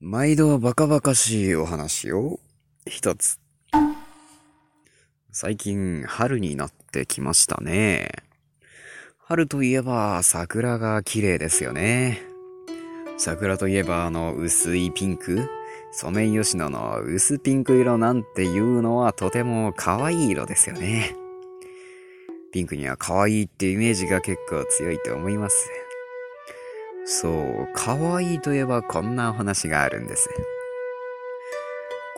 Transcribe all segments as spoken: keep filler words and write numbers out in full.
毎度バカバカしいお話を一つ。最近春になってきましたね。春といえば桜が綺麗ですよね。桜といえばあの薄いピンク、ソメイヨシノの薄ピンク色なんていうのはとても可愛い色ですよね。ピンクには可愛いってイメージが結構強いと思います。そう、可愛いといえばこんなお話があるんです。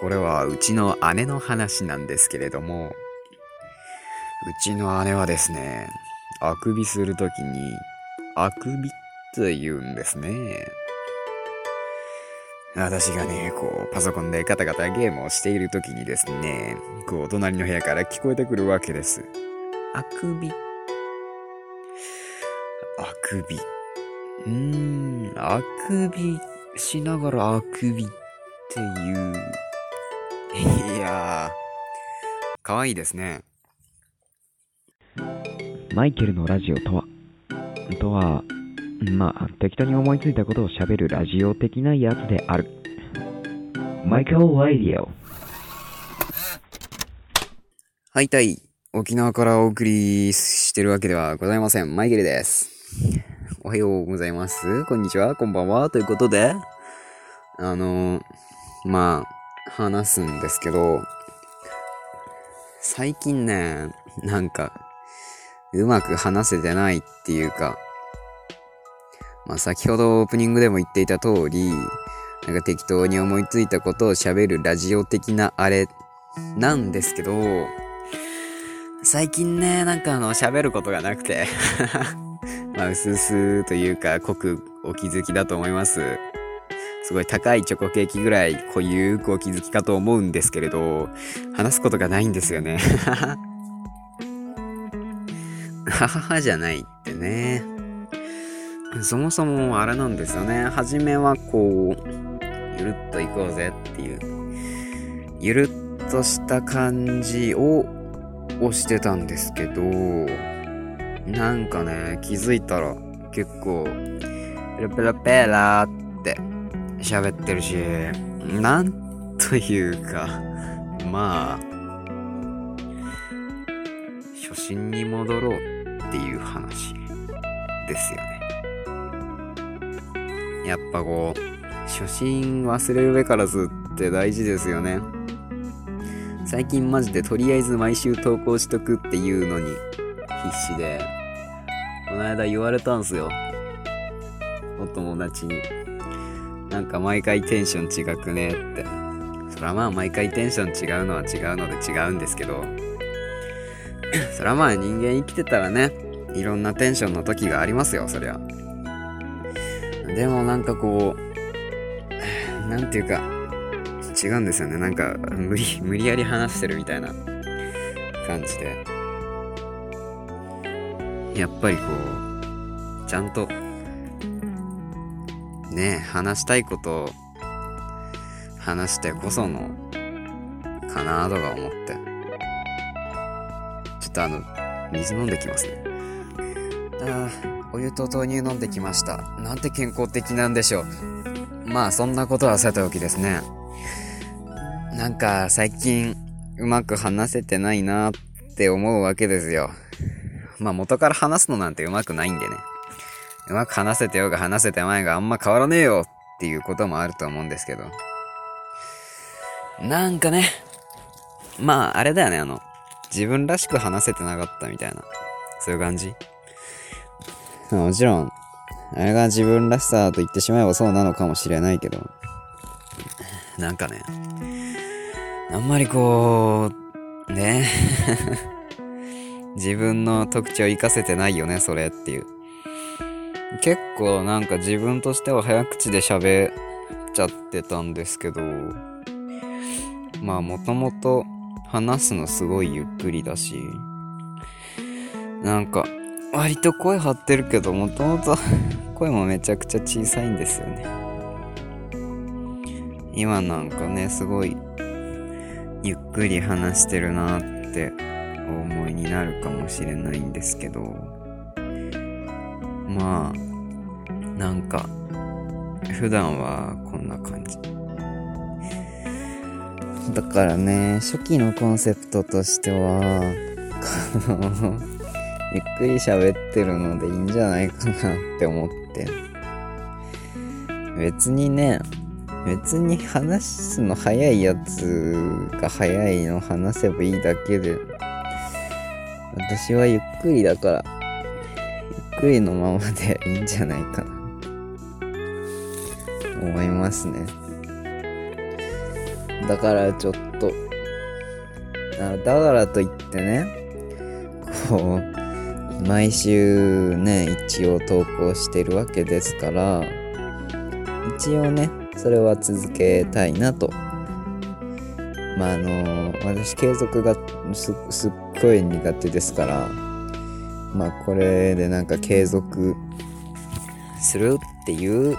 これはうちの姉の話なんですけれども、うちの姉はですね、あくびするときに、あくびって言うんですね。私がね、こう、パソコンでガタガタゲームをしているときにですね、こう、隣の部屋から聞こえてくるわけです。あくび。あくび。うーん、あくびしながらあくびっていう。いやー、かわいいですね。マイケルのラジオとは。とは、まあ、適当に思いついたことを喋るラジオ的なやつである。マイケルラディオ。はい、たい。沖縄からお送りしてるわけではございません。マイケルです。おはようございます。こんにちは。こんばんは。ということで、あの、まあ、話すんですけど、最近ね、なんか、うまく話せてないっていうか、まあ、先ほどオープニングでも言っていた通り、なんか適当に思いついたことを喋るラジオ的なあれなんですけど、最近ね、なんかあの、喋ることがなくて、まあ、うすうすというか、濃くお気づきだと思います。すごい高いチョコケーキぐらい濃ゆくお気づきかと思うんですけれど、話すことがないんですよね。はははじゃないってね。そもそもあれなんですよね。初めはこう、ゆるっといこうぜっていう、ゆるっとした感じを、をしてたんですけど、なんかね、気づいたら結構ペラペラペラって喋ってるし、なんというか、まあ初心に戻ろうっていう話ですよね。やっぱこう初心忘れるべからずって大事ですよね。最近マジでとりあえず毎週投稿しとくっていうのに必死で、この間言われたんすよ、お友達に。なんか毎回テンション違くねって。そらまあ毎回テンション違うのは違うので違うんですけど、そらまあ人間生きてたらね、いろんなテンションの時がありますよ、そりゃ。でもなんかこう、なんていうか違うんですよね。なんか無理無理やり話してるみたいな感じで、やっぱりこうちゃんとね、話したいことを話してこそのかなとか思って、ちょっとあの水飲んできますね。あ、お湯と豆乳飲んできました。なんて健康的なんでしょう。まあそんなことはさておきですね、なんか最近うまく話せてないなって思うわけですよ。まあ元から話すのなんてうまくないんでね、うまく話せてようが話せてまいがあんま変わらねえよっていうこともあると思うんですけど、なんかね、まああれだよね、あの自分らしく話せてなかったみたいな、そういう感じ。もちろんあれが自分らしさと言ってしまえばそうなのかもしれないけど、なんかね、あんまりこうね自分の特徴生かせてないよね、それっていう。結構なんか自分としては早口で喋っちゃってたんですけど、まあもともと話すのすごいゆっくりだし、なんか割と声張ってるけど、もともと声もめちゃくちゃ小さいんですよね。今なんかね、すごいゆっくり話してるなってお思いになるかもしれないんですけど、まあなんか普段はこんな感じだからね。初期のコンセプトとしてはこのゆっくり喋ってるのでいいんじゃないかなって思って、別にね別に話すの早いやつが早いの話せばいいだけで、私はゆっくりだからゆっくりのままでいいんじゃないかな思いますね。だからちょっとだからといってね、こう毎週ね一応投稿してるわけですから、一応ねそれは続けたいなと。まああの私継続が す, すっごい苦手ですから、まあこれでなんか継続するっていう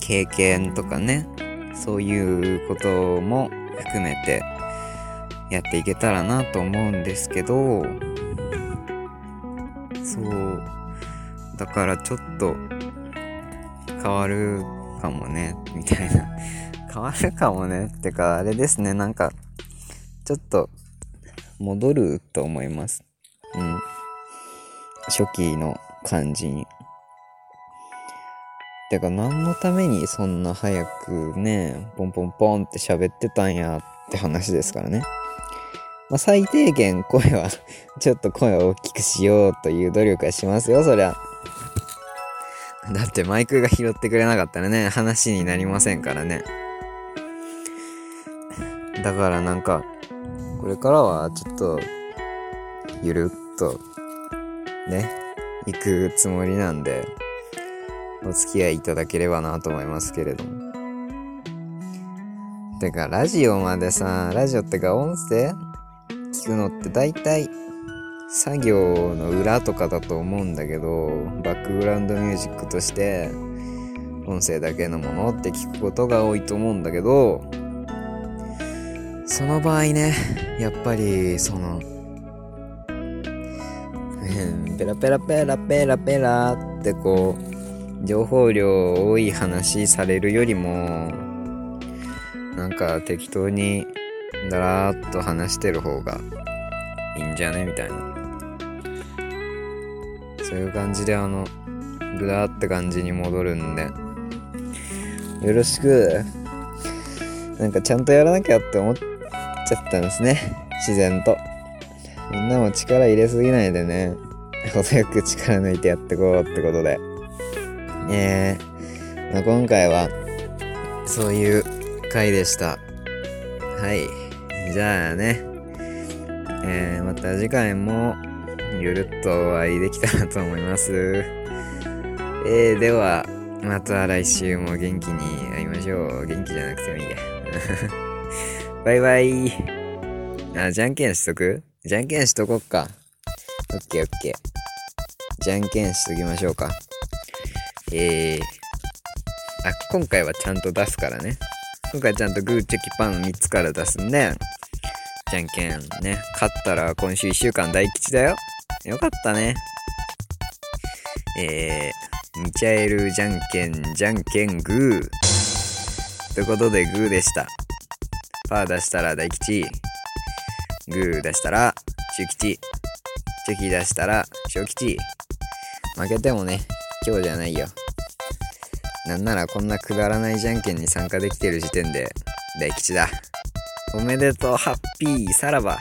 経験とかね、そういうことも含めてやっていけたらなと思うんですけど、そうだからちょっと変わるかもねみたいな変わるかもねってかあれですね、なんかちょっと戻ると思います。うん、初期の感じに。てか何のためにそんな早くねポンポンポンって喋ってたんやって話ですからね。まあ、最低限声はちょっと声を大きくしようという努力はしますよ、そりゃ。だってマイクが拾ってくれなかったらね話になりませんからね。だからなんかこれからはちょっとゆるっとね行くつもりなんで、お付き合いいただければなと思いますけれども。てかラジオまでさ、ラジオってか音声聞くのって大体作業の裏とかだと思うんだけど、バックグラウンドミュージックとして音声だけのものって聞くことが多いと思うんだけど、その場合ねやっぱりそのペラペラペラペラペラってこう情報量多い話されるよりも、なんか適当にだらーっと話してる方がいいんじゃねみたいな、そういう感じであのぐだーって感じに戻るんで、よろしく。なんかちゃんとやらなきゃって思っちゃったんですね、自然と。みんなも力入れすぎないでね、程よく力抜いてやってこうってことで、えーまあ、今回はそういう回でした。はい、じゃあね、えー、また次回もゆるっとお会いできたらと思います。えー、ではまた来週も元気に会いましょう。元気じゃなくてもいいやバイバイ。あ、じゃんけんしとくじゃんけんしとこっか。オッケーオッケー、じゃんけんしときましょうか。えー、あ、今回はちゃんと出すからね。今回ちゃんとグーチョキパンのみっつから出すんで、じゃんけんね、勝ったら今週いっしゅうかん大吉だよ。よかったね。えー、ミチャエルじゃんけんじゃんけんグーということでグーでした。パー出したら大吉、グー出したら中吉、チョキ出したら小吉。負けてもね今日じゃないよ。なんならこんなくだらないじゃんけんに参加できてる時点で大吉だ。おめでとう、ハッピー、さらば。